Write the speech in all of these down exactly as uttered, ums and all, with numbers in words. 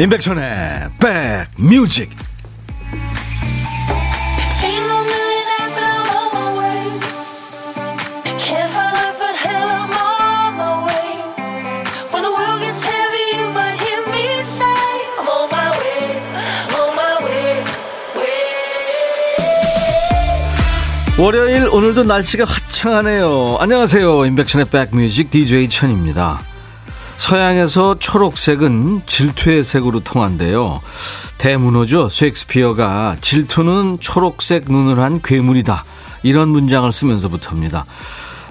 임백천의 백뮤직. 월요일 오늘도 날씨가 화창하네요. 안녕하세요. 임백천의 백뮤직 디제이 천입니다. 서양에서 초록색은 질투의 색으로 통한대요. 대문호죠. 셰익스피어가 질투는 초록색 눈을 한 괴물이다, 이런 문장을 쓰면서부터입니다.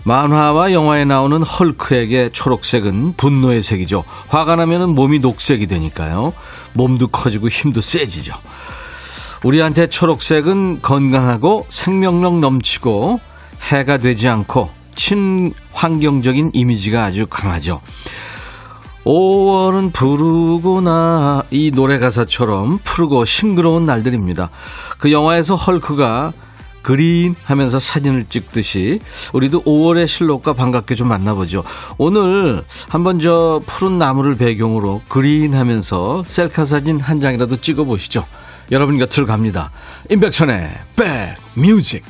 만화와 영화에 나오는 헐크에게 초록색은 분노의 색이죠. 화가 나면 몸이 녹색이 되니까요. 몸도 커지고 힘도 세지죠. 우리한테 초록색은 건강하고 생명력 넘치고 해가 되지 않고 친환경적인 이미지가 아주 강하죠. 오월은 부르구나, 이 노래 가사처럼 푸르고 싱그러운 날들입니다. 그 영화에서 헐크가 그린 하면서 사진을 찍듯이 우리도 오월의 실록과 반갑게 좀 만나보죠. 오늘 한번 저 푸른 나무를 배경으로 그린 하면서 셀카 사진 한 장이라도 찍어보시죠. 여러분 곁으로 갑니다. 임백천의 백뮤직.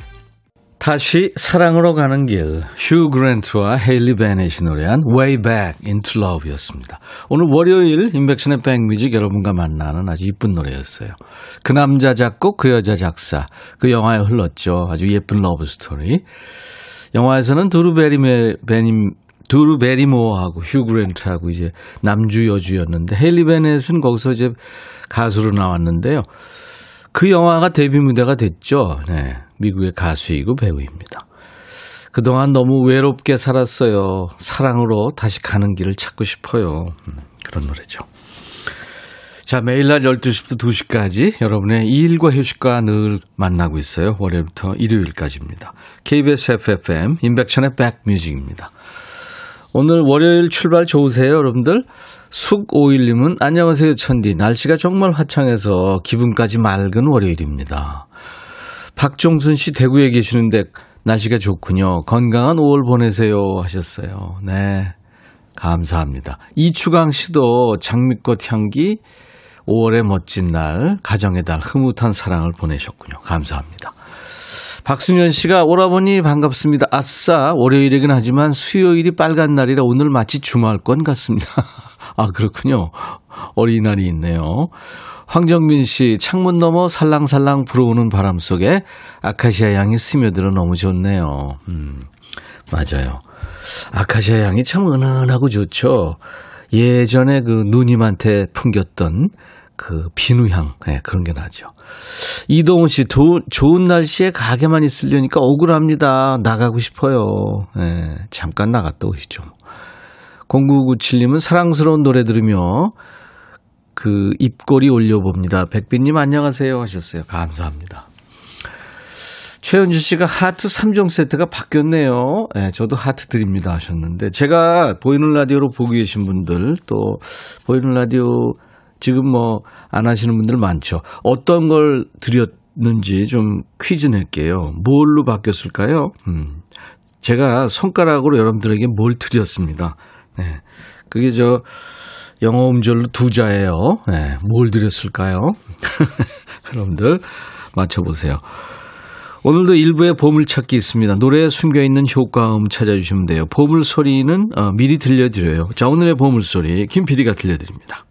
다시 사랑으로 가는 길, 휴 그랜트와 헤일리 베넷이 노래한 Way Back Into Love였습니다. 오늘 월요일 임백천의 백뮤직, 여러분과 만나는 아주 이쁜 노래였어요. 그 남자 작곡, 그 여자 작사, 그 영화에 흘렀죠. 아주 예쁜 러브 스토리. 영화에서는 두루 베리메 베님 두루 베리모어하고 휴 그랜트하고 이제 남주 여주였는데, 헤일리 베넷은 거기서 이제 가수로 나왔는데요. 그 영화가 데뷔 무대가 됐죠. 네, 미국의 가수이고 배우입니다. 그동안 너무 외롭게 살았어요. 사랑으로 다시 가는 길을 찾고 싶어요. 음, 그런 노래죠. 자, 매일 날 열두 시부터 두 시까지 여러분의 일과 휴식과 늘 만나고 있어요. 월요일부터 일요일까지입니다. 케이비에스 에프에프엠 임백천의 백뮤직입니다. 오늘 월요일 출발 좋으세요, 여러분들? 숙오일님은 안녕하세요, 천디. 날씨가 정말 화창해서 기분까지 맑은 월요일입니다. 박종순 씨 대구에 계시는데 날씨가 좋군요. 건강한 오월 보내세요 하셨어요. 네, 감사합니다. 이추강 씨도 장미꽃 향기, 오월의 멋진 날, 가정의 달, 흐뭇한 사랑을 보내셨군요. 감사합니다. 박수년 씨가 오라버니 반갑습니다. 아싸, 월요일이긴 하지만 수요일이 빨간 날이라 오늘 마치 주말권 같습니다. 아, 그렇군요. 어린이날이 있네요. 황정민 씨, 창문 너머 살랑살랑 불어오는 바람 속에 아카시아 향이 스며들어 너무 좋네요. 음, 맞아요. 아카시아 향이 참 은은하고 좋죠. 예전에 그 누님한테 풍겼던 그 비누향, 네, 그런 게 나죠. 이동훈 씨, 도, 좋은 날씨에 가게만 있으려니까 억울합니다. 나가고 싶어요. 네, 잠깐 나갔다 오시죠. 공구구칠님은 사랑스러운 노래 들으며 그 입꼬리 올려봅니다. 백빈님 안녕하세요 하셨어요. 감사합니다. 최현주 씨가 하트 삼 종 세트가 바뀌었네요. 네, 저도 하트 드립니다 하셨는데, 제가 보이는 라디오로 보고 계신 분들, 또 보이는 라디오 지금 뭐 안 하시는 분들 많죠. 어떤 걸 드렸는지 좀 퀴즈 낼게요. 뭘로 바뀌었을까요? 음, 제가 손가락으로 여러분들에게 뭘 드렸습니다. 네, 그게 저 영어 음절로 두자예요. 네, 뭘 드렸을까요? 여러분들 맞춰보세요. 오늘도 일부에 보물찾기 있습니다. 노래에 숨겨있는 효과음 찾아주시면 돼요. 보물소리는 어, 미리 들려드려요. 자, 오늘의 보물소리 김피디가 들려드립니다.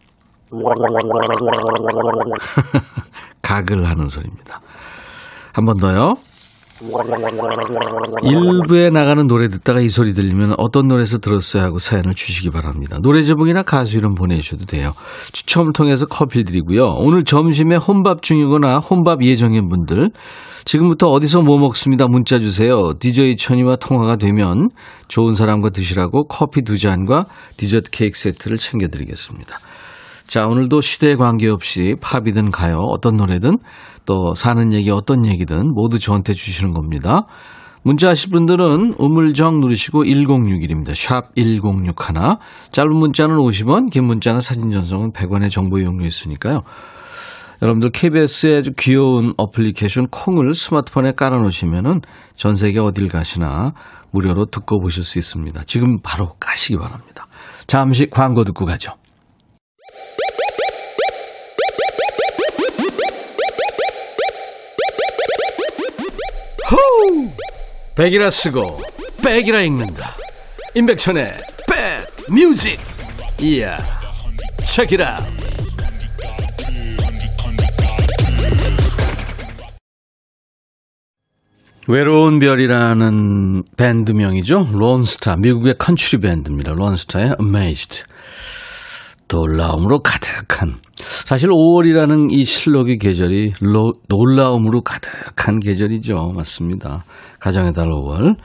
가글 하는 소리입니다. 한 번 더요. 일부에 나가는 노래 듣다가 이 소리 들리면 어떤 노래에서 들었어요 하고 사연을 주시기 바랍니다. 노래 제목이나 가수 이름 보내주셔도 돼요. 추첨을 통해서 커피 드리고요. 오늘 점심에 혼밥 중이거나 혼밥 예정인 분들, 지금부터 어디서 뭐 먹습니다 문자 주세요. 디제이 천이와 통화가 되면 좋은 사람과 드시라고 커피 두 잔과 디저트 케이크 세트를 챙겨드리겠습니다. 자, 오늘도 시대에 관계없이 팝이든 가요, 어떤 노래든, 또 사는 얘기 어떤 얘기든 모두 저한테 주시는 겁니다. 문자 하실 분들은 우물정 누르시고 일공육일입니다. 샵 일공육일. 짧은 문자는 오십 원, 긴 문자는 사진 전송은 백 원의 정보 이용료 있으니까요. 여러분들 케이비에스의 아주 귀여운 어플리케이션 콩을 스마트폰에 깔아놓으시면은 전 세계 어딜 가시나 무료로 듣고 보실 수 있습니다. 지금 바로 가시기 바랍니다. 잠시 광고 듣고 가죠. 호우! 백이라 쓰고 백이라 읽는다. 임백천의 백뮤직. 이야, 체키라. 외로운 별이라는 밴드명이죠. 론스타, 미국의 컨트리 밴드입니다. 론스타의 Amazed. 놀라움으로 가득한, 사실 오월이라는 이 실록의 계절이 로, 놀라움으로 가득한 계절이죠. 맞습니다. 가정의 달 오월.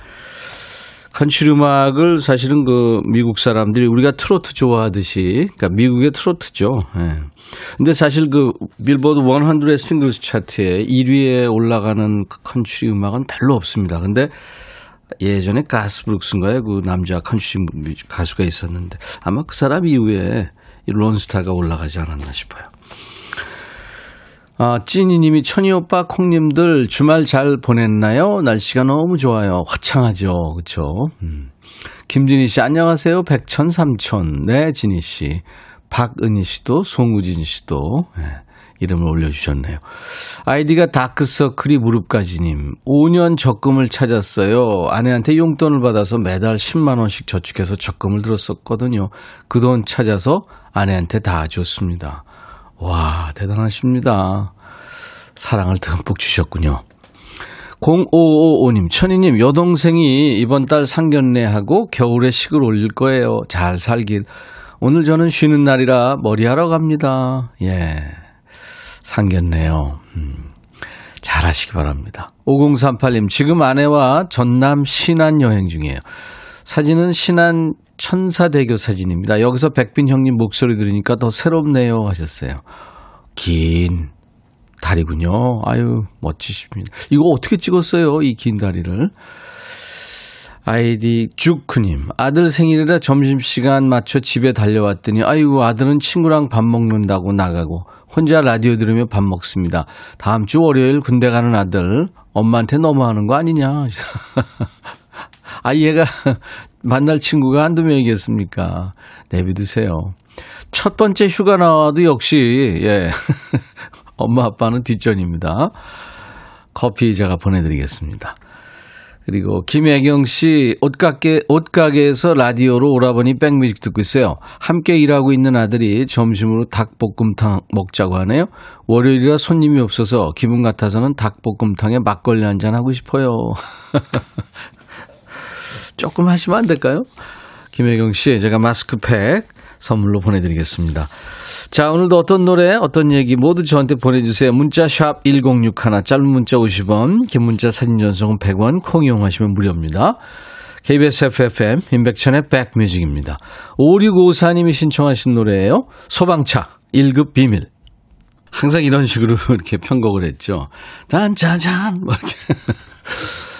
컨츄리 음악을 사실은 그 미국 사람들이 우리가 트로트 좋아하듯이, 그러니까 미국의 트로트죠. 예. 근데 사실 그 빌보드 백 싱글스 차트에 일 위에 올라가는 컨츄리 음악은 별로 없습니다. 근데 예전에 가스 브룩스인가요? 그 남자 컨츄리 가수가 있었는데 아마 그 사람 이후에 이 론스타가 올라가지 않았나 싶어요. 아, 찐이님이 천이오빠 콩님들 주말 잘 보냈나요? 날씨가 너무 좋아요. 화창하죠. 그렇죠? 음. 김진희씨 안녕하세요. 백천 삼촌. 네, 진희씨. 박은희씨도 송우진씨도 네, 이름을 올려주셨네요. 아이디가 다크서클이 무릎까지님. 오 년 적금을 찾았어요. 아내한테 용돈을 받아서 매달 십만 원씩 저축해서 적금을 들었었거든요. 그 돈 찾아서 아내한테 다 줬습니다. 와, 대단하십니다. 사랑을 듬뿍 주셨군요. 공오오오님, 천희님, 여동생이 이번 달 상견례하고 겨울에 식을 올릴 거예요. 잘 살길. 오늘 저는 쉬는 날이라 머리하러 갑니다. 예, 상견례요. 음, 잘 하시기 바랍니다. 오공삼팔님, 지금 아내와 전남 신안 여행 중이에요. 사진은 신안 천사대교 사진입니다. 여기서 백빈 형님 목소리 들으니까 더 새롭네요 하셨어요. 긴 다리군요. 아유, 멋지십니다. 이거 어떻게 찍었어요, 이 긴 다리를. 아이디 주크님, 아들 생일이라 점심시간 맞춰 집에 달려왔더니 아이고, 아들은 친구랑 밥 먹는다고 나가고 혼자 라디오 들으며 밥 먹습니다. 다음 주 월요일 군대 가는 아들, 엄마한테 너무하는 거 아니냐. 아, 얘가 만날 친구가 한두 명이겠습니까? 내비두세요. 첫 번째 휴가 나와도 역시, 예, 엄마 아빠는 뒷전입니다. 커피 제가 보내드리겠습니다. 그리고 김혜경 씨, 옷가게, 옷가게에서 라디오로 오라버니 백뮤직 듣고 있어요. 함께 일하고 있는 아들이 점심으로 닭볶음탕 먹자고 하네요. 월요일이라 손님이 없어서 기분 같아서는 닭볶음탕에 막걸리 한잔 하고 싶어요. 조금 하시면 안 될까요? 김혜경 씨, 제가 마스크팩 선물로 보내드리겠습니다. 자, 오늘도 어떤 노래, 어떤 얘기 모두 저한테 보내주세요. 문자 샵 일공육일, 짧은 문자 오십 원, 긴 문자 사진 전송은 백 원, 콩 이용하시면 무료입니다. 케이비에스 에프에프엠, 임백천의 백뮤직입니다. 오육오사님이 신청하신 노래예요. 소방차, 일 급 비밀. 항상 이런 식으로 이렇게 편곡을 했죠. 단짠짠, 뭐 이렇게.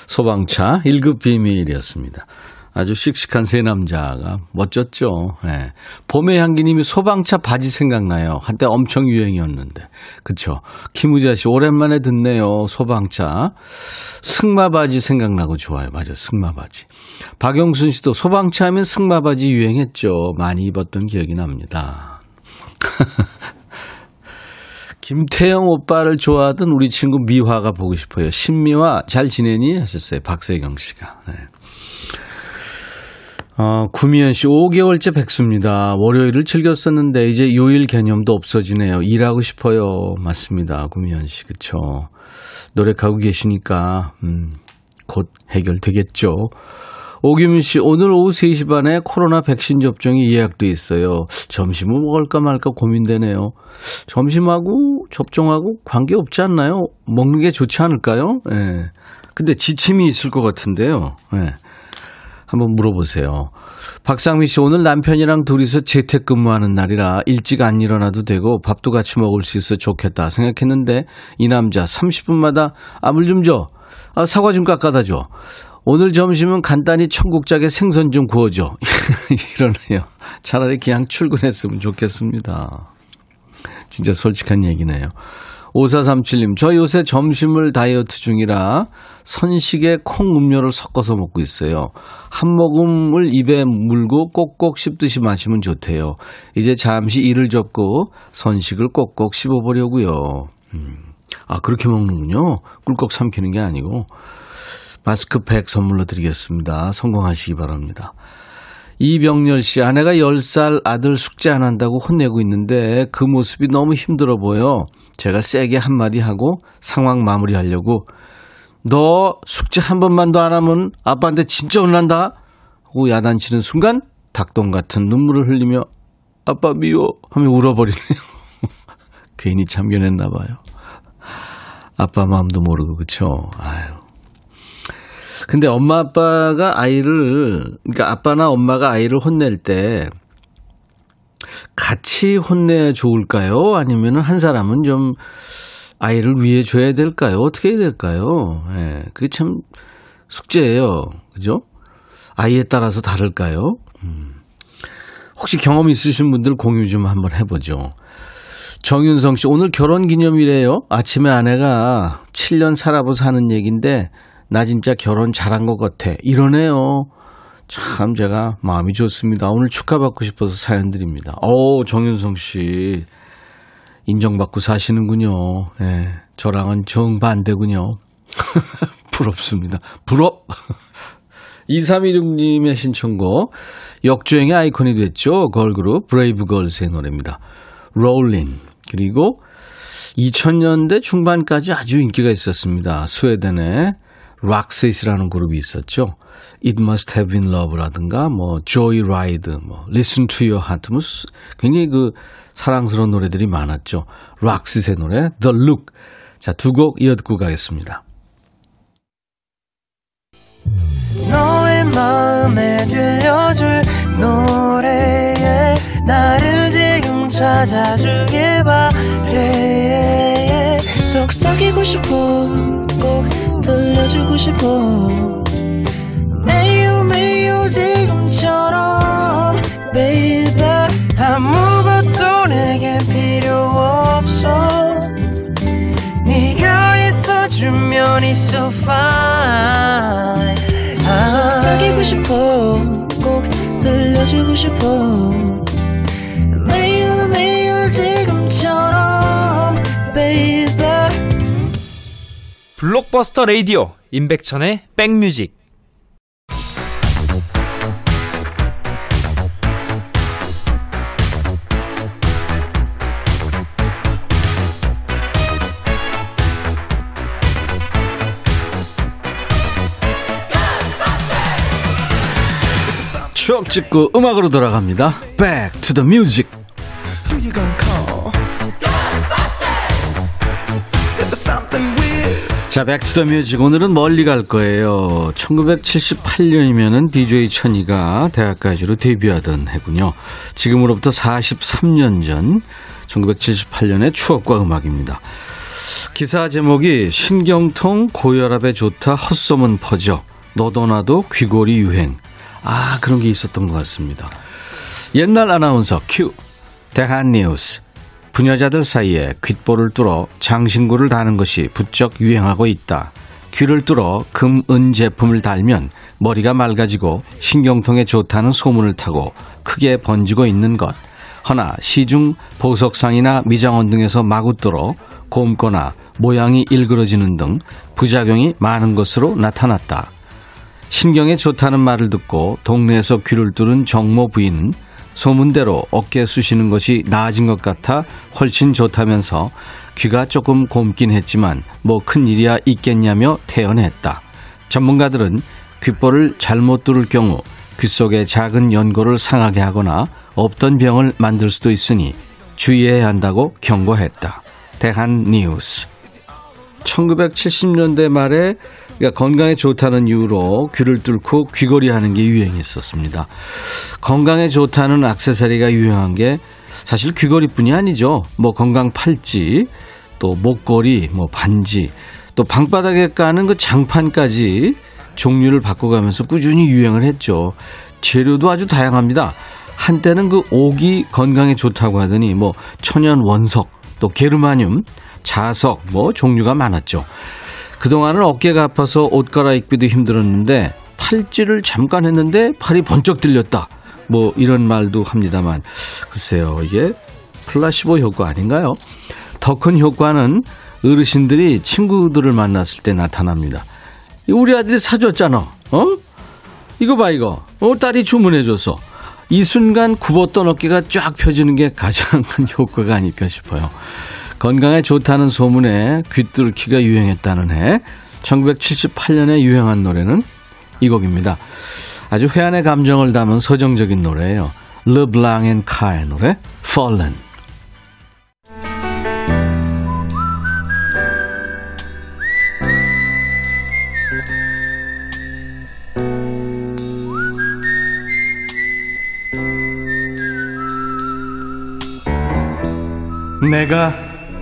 소방차 일 급 비밀이었습니다. 아주 씩씩한 세 남자가 멋졌죠. 네. 봄의 향기님이 소방차 바지 생각나요. 한때 엄청 유행이었는데. 그렇죠. 김우자 씨, 오랜만에 듣네요. 소방차. 승마 바지 생각나고 좋아요. 맞아요. 승마 바지. 박영순 씨도 소방차 하면 승마 바지 유행했죠. 많이 입었던 기억이 납니다. 김태형 오빠를 좋아하던 우리 친구 미화가 보고 싶어요. 신미화 잘 지내니? 하셨어요. 박세경 씨가. 네. 어, 구미연 씨, 오 개월째 백수입니다. 월요일을 즐겼었는데 이제 요일 개념도 없어지네요. 일하고 싶어요. 맞습니다. 구미연 씨, 그쵸. 노력하고 계시니까 음, 곧 해결되겠죠. 오규민 씨, 오늘 오후 세 시 반에 코로나 백신 접종이 예약돼 있어요. 점심을 먹을까 말까 고민되네요. 점심하고 접종하고 관계없지 않나요? 먹는 게 좋지 않을까요? 예. 근데 지침이 있을 것 같은데요. 예. 한번 물어보세요. 박상민 씨, 오늘 남편이랑 둘이서 재택근무하는 날이라 일찍 안 일어나도 되고 밥도 같이 먹을 수 있어 좋겠다 생각했는데 이 남자 삼십 분마다 아, 물 좀 줘. 아, 사과 좀 깎아다 줘. 오늘 점심은 간단히 청국장에 생선 좀 구워줘. 이러네요. 차라리 그냥 출근했으면 좋겠습니다. 진짜 솔직한 얘기네요. 오사삼칠님, 저 요새 점심을 다이어트 중이라 선식에 콩 음료를 섞어서 먹고 있어요. 한 모금을 입에 물고 꼭꼭 씹듯이 마시면 좋대요. 이제 잠시 이를 접고 선식을 꼭꼭 씹어보려고요. 음. 아, 그렇게 먹는군요. 꿀꺽 삼키는 게 아니고. 마스크팩 선물로 드리겠습니다. 성공하시기 바랍니다. 이병렬 씨, 아내가 열 살 아들 숙제 안 한다고 혼내고 있는데 그 모습이 너무 힘들어 보여. 제가 세게 한마디 하고 상황 마무리하려고 너 숙제 한 번만 더 안 하면 아빠한테 진짜 혼난다 하고 야단치는 순간 닭똥 같은 눈물을 흘리며 아빠 미워 하며 울어버리네요. 괜히 참견했나 봐요. 아빠 마음도 모르고 그렇죠. 아유. 근데 엄마 아빠가 아이를 그러니까 아빠나 엄마가 아이를 혼낼 때 같이 혼내 좋을까요? 아니면 한 사람은 좀 아이를 위해 줘야 될까요? 어떻게 해야 될까요? 예, 그게 참 숙제예요. 그죠? 아이에 따라서 다를까요? 음. 혹시 경험 있으신 분들 공유 좀 한번 해보죠. 정윤성 씨, 오늘 결혼기념일이에요. 아침에 아내가 칠 년 살아보서 하는 얘기인데 나 진짜 결혼 잘한 것 같아. 이러네요. 참 제가 마음이 좋습니다. 오늘 축하받고 싶어서 사연 드립니다. 오, 정윤성 씨 인정받고 사시는군요. 예, 저랑은 정반대군요. 부럽습니다. 부럽. 이삼일육님의 신청곡 역주행의 아이콘이 됐죠. 걸그룹 브레이브걸스의 노래입니다. 롤린. 그리고 이천 년대 중반까지 아주 인기가 있었습니다. 스웨덴의 락셋이라는 그룹이 있었죠. It Must Have Been Love라든가 뭐 Joyride, 뭐 Listen to Your Heart, 뭐 굉장히 그 사랑스러운 노래들이 많았죠. 락셋의 노래 The Look. 자, 두 곡 이어 듣고 가겠습니다. 너의 마음에 들려줄 노래에 나를 지금 찾아주길 바래. 속삭이고 싶어 꼭 들려주고 싶어 매우 매우 지금처럼 baby 아무것도 내게 필요 없어 네가 있어주면 it's so fine. 속삭이고 싶어 꼭 들려주고 싶어 매우 매우 지금처럼 baby. 블록버스터 라디오 임백천의 백뮤직. 추억 찍고 음악으로 돌아갑니다. Back to the music. 자, 백투더뮤직 오늘은 멀리 갈 거예요. 천구백칠십팔년이면은 디제이 천이가 대학 가수로 데뷔하던 해군요. 지금으로부터 사십삼 년 전 천구백칠십팔년의 추억과 음악입니다. 기사 제목이 신경통 고혈압에 좋다 헛소문 퍼져 너도 나도 귀골이 유행. 아, 그런 게 있었던 것 같습니다. 옛날 아나운서 큐 대한뉴스. 부녀자들 사이에 귓볼을 뚫어 장신구를 다는 것이 부쩍 유행하고 있다. 귀를 뚫어 금, 은 제품을 달면 머리가 맑아지고 신경통에 좋다는 소문을 타고 크게 번지고 있는 것. 허나 시중 보석상이나 미장원 등에서 마구 뚫어 곰거나 모양이 일그러지는 등 부작용이 많은 것으로 나타났다. 신경에 좋다는 말을 듣고 동네에서 귀를 뚫은 정모 부인은 소문대로 어깨 쑤시는 것이 나아진 것 같아 훨씬 좋다면서 귀가 조금 곰긴 했지만 뭐 큰일이야 있겠냐며 태연했다. 전문가들은 귓볼을 잘못 뚫을 경우 귀 속에 작은 연골을 상하게 하거나 없던 병을 만들 수도 있으니 주의해야 한다고 경고했다. 대한뉴스. 천구백칠십 년대 말에 그러니까 건강에 좋다는 이유로 귀를 뚫고 귀걸이 하는 게 유행했었습니다. 건강에 좋다는 액세서리가 유행한 게 사실 귀걸이뿐이 아니죠. 뭐 건강 팔찌, 또 목걸이, 뭐 반지, 또 방바닥에 까는 그 장판까지 종류를 바꿔가면서 꾸준히 유행을 했죠. 재료도 아주 다양합니다. 한때는 그 옥이 건강에 좋다고 하더니 뭐 천연 원석, 또 게르마늄, 자석 뭐 종류가 많았죠. 그동안은 어깨가 아파서 옷 갈아입기도 힘들었는데 팔찌를 잠깐 했는데 팔이 번쩍 들렸다 뭐 이런 말도 합니다만 글쎄요 이게 플라시보 효과 아닌가요? 더 큰 효과는 어르신들이 친구들을 만났을 때 나타납니다. 우리 아들이 사줬잖아. 어? 이거 봐 이거. 어, 딸이 주문해줘서. 이 순간 굽었던 어깨가 쫙 펴지는 게 가장 큰 효과가 아닐까 싶어요. 건강에 좋다는 소문에 귀뚫기가 유행했다는 해 천구백칠십팔 년에 유행한 노래는 이 곡입니다. 아주 회한의 감정을 담은 서정적인 노래예요. 르블랑 앤 카의 노래 Fallen. 내가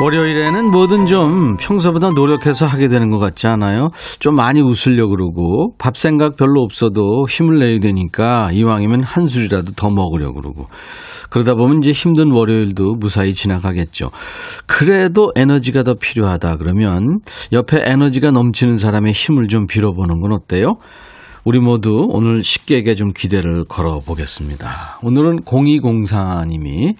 월요일에는 뭐든 좀 평소보다 노력해서 하게 되는 것 같지 않아요? 좀 많이 웃으려고 그러고 밥 생각 별로 없어도 힘을 내야 되니까 이왕이면 한 술이라도 더 먹으려고 그러고 그러다 보면 이제 힘든 월요일도 무사히 지나가겠죠. 그래도 에너지가 더 필요하다 그러면 옆에 에너지가 넘치는 사람의 힘을 좀 빌어보는 건 어때요? 우리 모두 오늘 식객에 좀 기대를 걸어보겠습니다. 오늘은 공이공사님이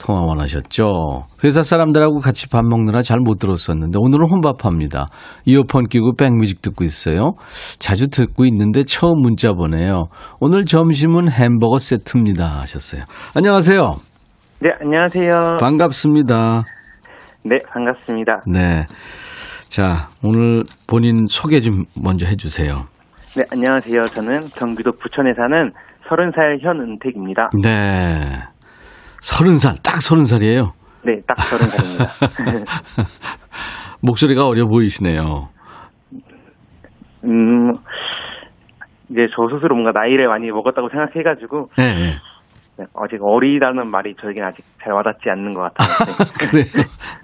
통화 원하셨죠. 회사 사람들하고 같이 밥 먹느라 잘 못 들었었는데 오늘은 혼밥합니다. 이어폰 끼고 백뮤직 듣고 있어요. 자주 듣고 있는데 처음 문자 보내요. 오늘 점심은 햄버거 세트입니다 하셨어요. 안녕하세요. 네, 안녕하세요. 반갑습니다. 네, 반갑습니다. 네, 자 오늘 본인 소개 좀 먼저 해주세요. 네, 안녕하세요. 저는 경기도 부천에 사는 서른 살 현은택입니다. 네. 서른 살, 딱 서른 살이에요. 네, 딱 서른 살입니다. 목소리가 어려 보이시네요. 음, 이제 저 스스로 뭔가 나이를 많이 먹었다고 생각해가지고, 네, 네. 아직 어리다는 말이 저에겐 아직 잘 와닿지 않는 것 같아요. 그래요?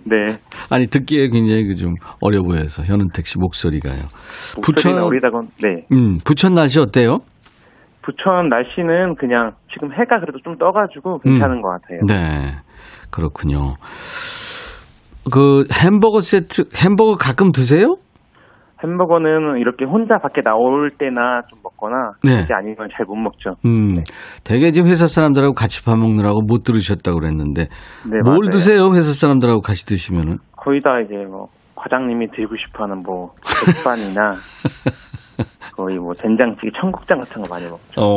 네. 아니 듣기에 굉장히 좀 어려 보여서 현은택 씨 목소리가요. 부천 어리다고, 네. 음, 부천 날씨 어때요? 부천 날씨는 그냥 지금 해가 그래도 좀 떠가지고 괜찮은 음. 것 같아요. 네, 그렇군요. 그 햄버거 세트, 햄버거 가끔 드세요? 햄버거는 이렇게 혼자 밖에 나올 때나 좀 먹거나 그게 네. 아니면 잘 못 먹죠. 음, 네. 되게 지금 회사 사람들하고 같이 밥 먹느라고 못 들으셨다고 그랬는데 네, 뭘 맞아요. 드세요? 회사 사람들하고 같이 드시면은? 거의 다 이제 뭐 과장님이 들고 싶어하는 뭐 백반이나. 거의 뭐 된장찌개, 청국장 같은 거 많이 먹죠. 어,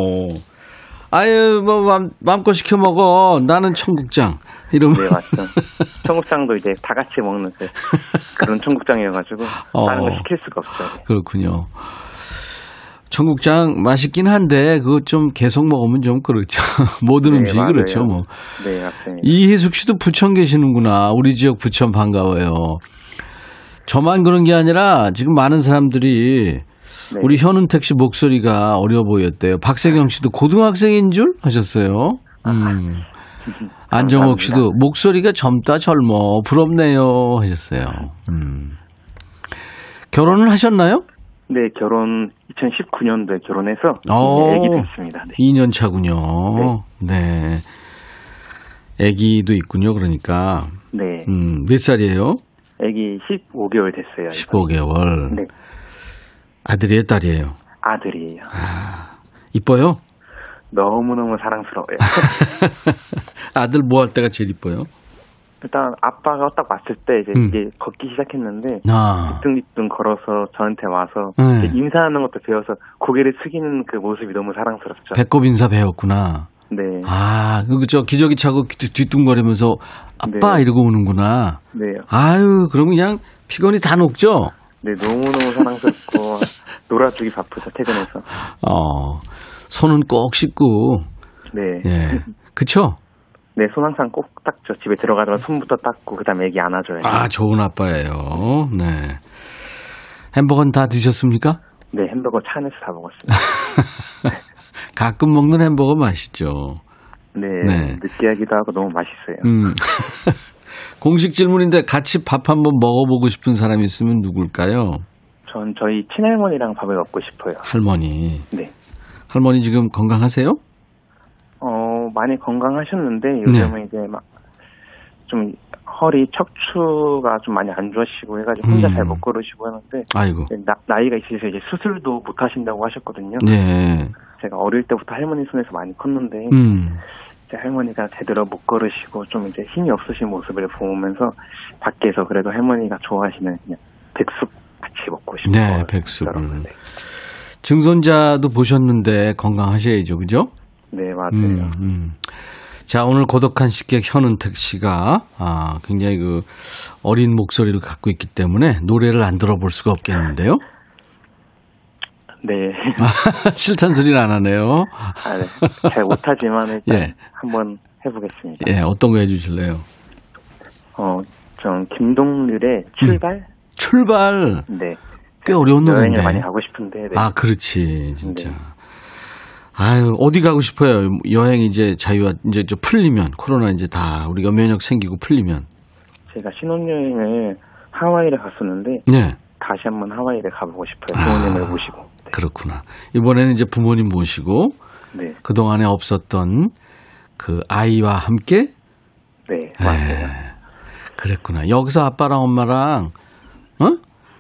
아유 뭐 마음, 마음껏 시켜 먹어. 나는 청국장 이런. 네 맞죠. 청국장도 이제 다 같이 먹는 그런 청국장이어가지고 어, 다른 거 시킬 수가 없어요. 그렇군요. 청국장 맛있긴 한데 그거 좀 계속 먹으면 좀 그렇죠. 모든 네, 음식이 맞아요. 그렇죠 뭐. 네 맞습니다. 이희숙 씨도 부천 계시는구나. 우리 지역 부천 반가워요. 저만 그런 게 아니라 지금 많은 사람들이. 네. 우리 현은택 씨 목소리가 어려 보였대요. 박세경 씨도 고등학생인 줄 하셨어요. 음. 안정옥 씨도 목소리가 젊다 젊어 부럽네요 하셨어요. 음. 결혼을 하셨나요? 네, 결혼 이천십구 년도에 결혼해서 아기 됐습니다. 네. 이 년 차군요. 네. 네. 아기도 있군요. 그러니까. 네. 음, 몇 살이에요? 아기 십오 개월 됐어요. 십오 개월. 네. 아들이에요, 딸이에요? 아들이에요. 아, 이뻐요? 너무너무 사랑스러워요. 아들 뭐 할 때가 제일 이뻐요? 일단 아빠가 딱 왔을 때 이제 음. 이제 걷기 시작했는데 아. 뒤뚱뒤뚱 걸어서 저한테 와서 네. 인사하는 것도 배워서 고개를 숙이는 그 모습이 너무 사랑스럽죠. 배꼽 인사 배웠구나. 네. 아, 그저 기저귀 차고 뒤뚱거리면서 아빠 네. 이러고 오는구나. 네. 아유, 그럼 그냥 피곤이 다 녹죠? 네, 너무너무 사랑스럽고 놀아주기 바쁘죠, 퇴근해서. 어, 손은 꼭 씻고. 네. 예. 그쵸? 네, 손 항상 꼭 닦죠. 집에 들어가자마자 손부터 닦고 그다음에 애기 안아줘요. 아, 좋은 아빠예요. 네. 햄버거는 다 드셨습니까? 네, 햄버거 차 안에서 다 먹었습니다. 가끔 먹는 햄버거 맛있죠. 네, 네. 느끼하기도 하고 너무 맛있어요. 음. 공식 질문인데 같이 밥 한번 먹어보고 싶은 사람이 있으면 누굴까요? 전 저희 친할머니랑 밥을 먹고 싶어요. 할머니. 네. 할머니 지금 건강하세요? 어 많이 건강하셨는데 요즘은 네. 이제 막 좀 허리, 척추가 좀 많이 안 좋으시고 해가지고 혼자 음. 잘 못 걸으시고 하는데 아이고. 나, 나이가 있으셔서 이제 수술도 못 하신다고 하셨거든요. 네. 제가 어릴 때부터 할머니 손에서 많이 컸는데 음. 이제 할머니가 제대로 못 걸으시고 좀 이제 힘이 없으신 모습을 보면서 밖에서 그래도 할머니가 좋아하시는 그냥 백숙 같이 먹고 싶어요. 네, 백숙. 네. 증손자도 보셨는데 건강하셔야죠, 그죠? 네, 맞아요. 음, 음. 자, 오늘 고독한 식객 현은택 씨가 아, 굉장히 그 어린 목소리를 갖고 있기 때문에 노래를 안 들어볼 수가 없겠는데요. 네. 아, 싫단 소리는 안 하네요. 아, 네. 잘 못하지만 일단 예. 한번 해보겠습니다. 예, 어떤 거 해주실래요? 어, 전 김동률의 출발? 음. 출발? 네. 꽤 어려운 노래인데. 여행을 많이 가고 싶은데. 네. 아, 그렇지. 진짜. 네. 아유, 어디 가고 싶어요? 여행 이제 자유화, 이제 좀 풀리면, 코로나 이제 다 우리가 면역 생기고 풀리면. 제가 신혼여행을 하와이를 갔었는데, 네. 다시 한번 하와이를 가보고 싶어요. 부모님을 아, 모시고. 네. 그렇구나. 이번에는 이제 부모님 모시고, 네. 그동안에 없었던 그 아이와 함께? 네, 맞아요. 그랬구나. 여기서 아빠랑 엄마랑, 어?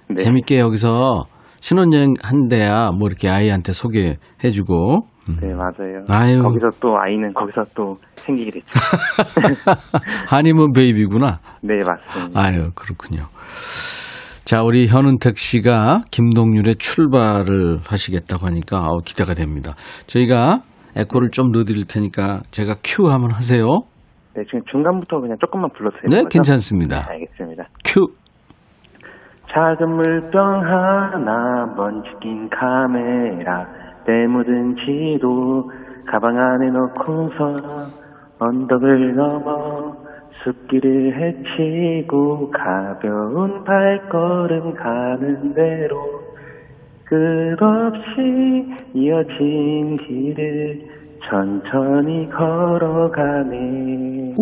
네. 재밌게 여기서 신혼여행 한 대야 뭐 이렇게 아이한테 소개해주고. 네, 맞아요. 아유. 거기서 또 아이는 거기서 또 생기겠죠. 하니문 베이비구나. 네, 맞습니다. 아유, 그렇군요. 자, 우리 현은택 씨가 김동률의 출발을 하시겠다고 하니까 아우, 기대가 됩니다. 저희가 에코를 좀 넣어드릴 테니까 제가 큐 하면 하세요. 네, 지금 중간부터 그냥 조금만 불러도 돼요. 네, 거죠? 괜찮습니다. 네, 알겠습니다. 큐. 작은 물병 하나, 먼지 낀 카메라, 때 묻은 지도 가방 안에 넣고서 언덕을 넘어 숲길을 헤치고 가벼운 발걸음 가는 대로 끝없이 이어진 길을 천천히 걸어가네.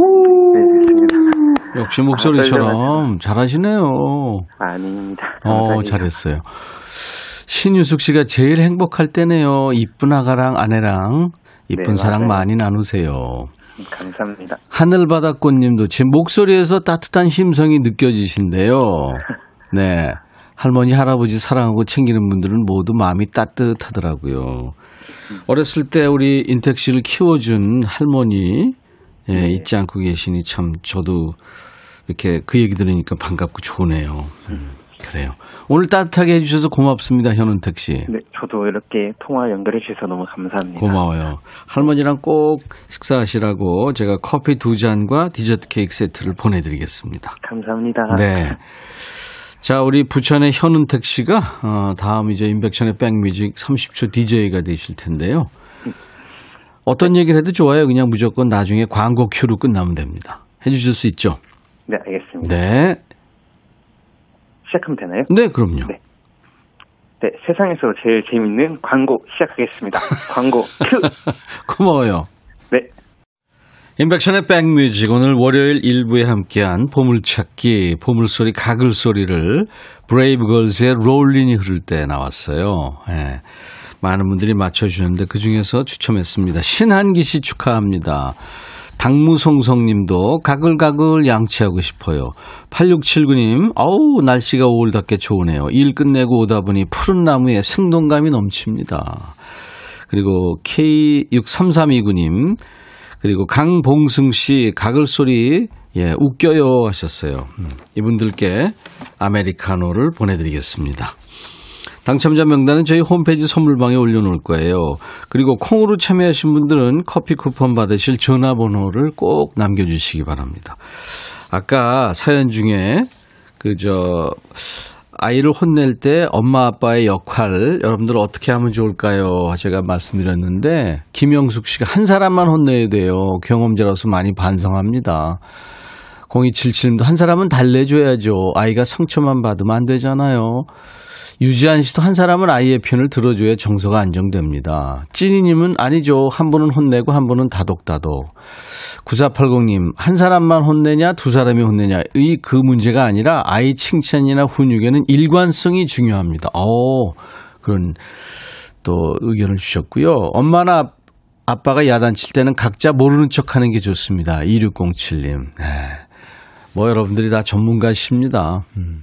역시 목소리처럼 아, 잘하시네요. 아닙니다. 어, 잘했어요. 신유숙 씨가 제일 행복할 때네요. 이쁜 아가랑 아내랑 이쁜 네, 사랑 맞아요. 많이 나누세요. 감사합니다. 하늘바다꽃님도 지금 목소리에서 따뜻한 심성이 느껴지신대요. 네, 할머니 할아버지 사랑하고 챙기는 분들은 모두 마음이 따뜻하더라고요. 어렸을 때 우리 인택 씨를 키워준 할머니 예, 네. 잊지 않고 계시니 참 저도 이렇게 그 얘기 들으니까 반갑고 좋네요. 음, 그래요. 오늘 따뜻하게 해주셔서 고맙습니다, 현은택 씨. 네, 저도 이렇게 통화 연결해 주셔서 너무 감사합니다. 고마워요. 할머니랑 꼭 식사하시라고 제가 커피 두 잔과 디저트 케이크 세트를 보내드리겠습니다. 감사합니다. 네. 자, 우리 부천의 현은택 씨가 어, 다음 이제 인백션의 백뮤직 삼십 초 디제이가 되실 텐데요. 어떤 얘기를 해도 좋아요. 그냥 무조건 나중에 광고 큐로 끝나면 됩니다. 해주실 수 있죠? 네, 알겠습니다. 네. 시작하면 되나요? 네, 그럼요. 네, 네 세상에서 제일 재밌는 광고 시작하겠습니다. 광고 큐. 고마워요. 네. 인백션의 백뮤직 오늘 월요일 일 부에 함께한 보물찾기, 보물소리, 가글소리를 브레이브걸스의 롤린이 흐를 때 나왔어요. 네. 많은 분들이 맞춰주셨는데 그중에서 추첨했습니다. 신한기 씨 축하합니다. 당무송성님도 가글가글 양치하고 싶어요. 팔육칠구 님 어우 날씨가 오월답게 좋으네요. 일 끝내고 오다 보니 푸른 나무에 생동감이 넘칩니다. 그리고 케이 육삼삼이구 님 그리고 강봉승 씨 가글소리 예, 웃겨요 하셨어요. 이분들께 아메리카노를 보내드리겠습니다. 당첨자 명단은 저희 홈페이지 선물방에 올려놓을 거예요. 그리고 콩으로 참여하신 분들은 커피 쿠폰 받으실 전화번호를 꼭 남겨주시기 바랍니다. 아까 사연 중에 그 저 아이를 혼낼 때 엄마 아빠의 역할 여러분들 어떻게 하면 좋을까요? 제가 말씀드렸는데 김영숙 씨가 한 사람만 혼내야 돼요. 경험자로서 많이 반성합니다. 공이칠칠 님도 한 사람은 달래줘야죠. 아이가 상처만 받으면 안 되잖아요. 유지한 씨도 한 사람은 아이의 편을 들어줘야 정서가 안정됩니다. 찐이님은 아니죠. 한 번은 혼내고 한 번은 다독다독. 구사팔공 님 한 사람만 혼내냐 두 사람이 혼내냐 이 그 문제가 아니라 아이 칭찬이나 훈육에는 일관성이 중요합니다. 오, 그런 또 의견을 주셨고요. 엄마나 아빠가 야단칠 때는 각자 모르는 척하는 게 좋습니다. 이육공칠 님 네. 뭐 여러분들이 다 전문가십니다. 음.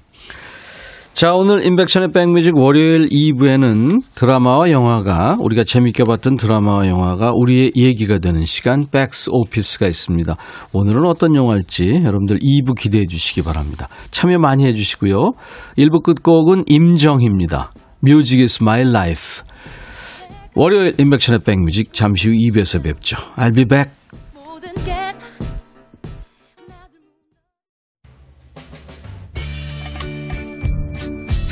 자, 오늘 인백션의 백뮤직 월요일 이 부에는 드라마와 영화가, 우리가 재밌게 봤던 드라마와 영화가 우리의 얘기가 되는 시간, 백스 오피스가 있습니다. 오늘은 어떤 영화일지 여러분들 이 부 기대해 주시기 바랍니다. 참여 많이 해 주시고요. 일 부 끝곡은 임정희입니다. Music is my life. 월요일 인백션의 백뮤직 잠시 후 이 부에서 뵙죠. I'll be back.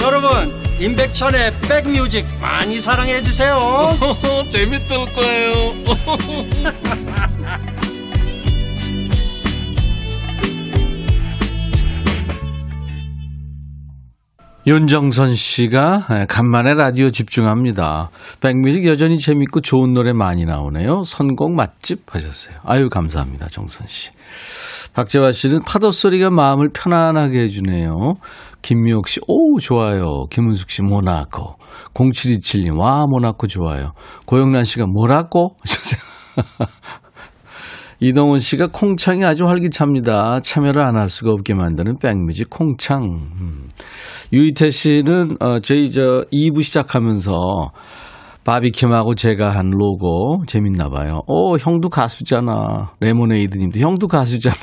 여러분, 임백천의 백뮤직 많이 사랑해 주세요. 재밌을 거예요. 윤정선 씨가 간만에 라디오 집중합니다. 백뮤직 여전히 재밌고 좋은 노래 많이 나오네요. 선곡 맛집 하셨어요. 아유, 감사합니다, 정선 씨. 박재화 씨는 파도 소리가 마음을 편안하게 해주네요. 김미옥 씨, 오, 좋아요. 김은숙 씨, 모나코. 공칠이칠 님, 와, 모나코 좋아요. 고영란 씨가 뭐라고? 이동훈 씨가 콩창이 아주 활기찹니다. 참여를 안 할 수가 없게 만드는 백뮤직 콩창. 음. 유이태 씨는 어, 저희 저 이 부 시작하면서 바비킴하고 제가 한 로고 재밌나 봐요. 오, 형도 가수잖아. 레모네이드님도 형도 가수잖아.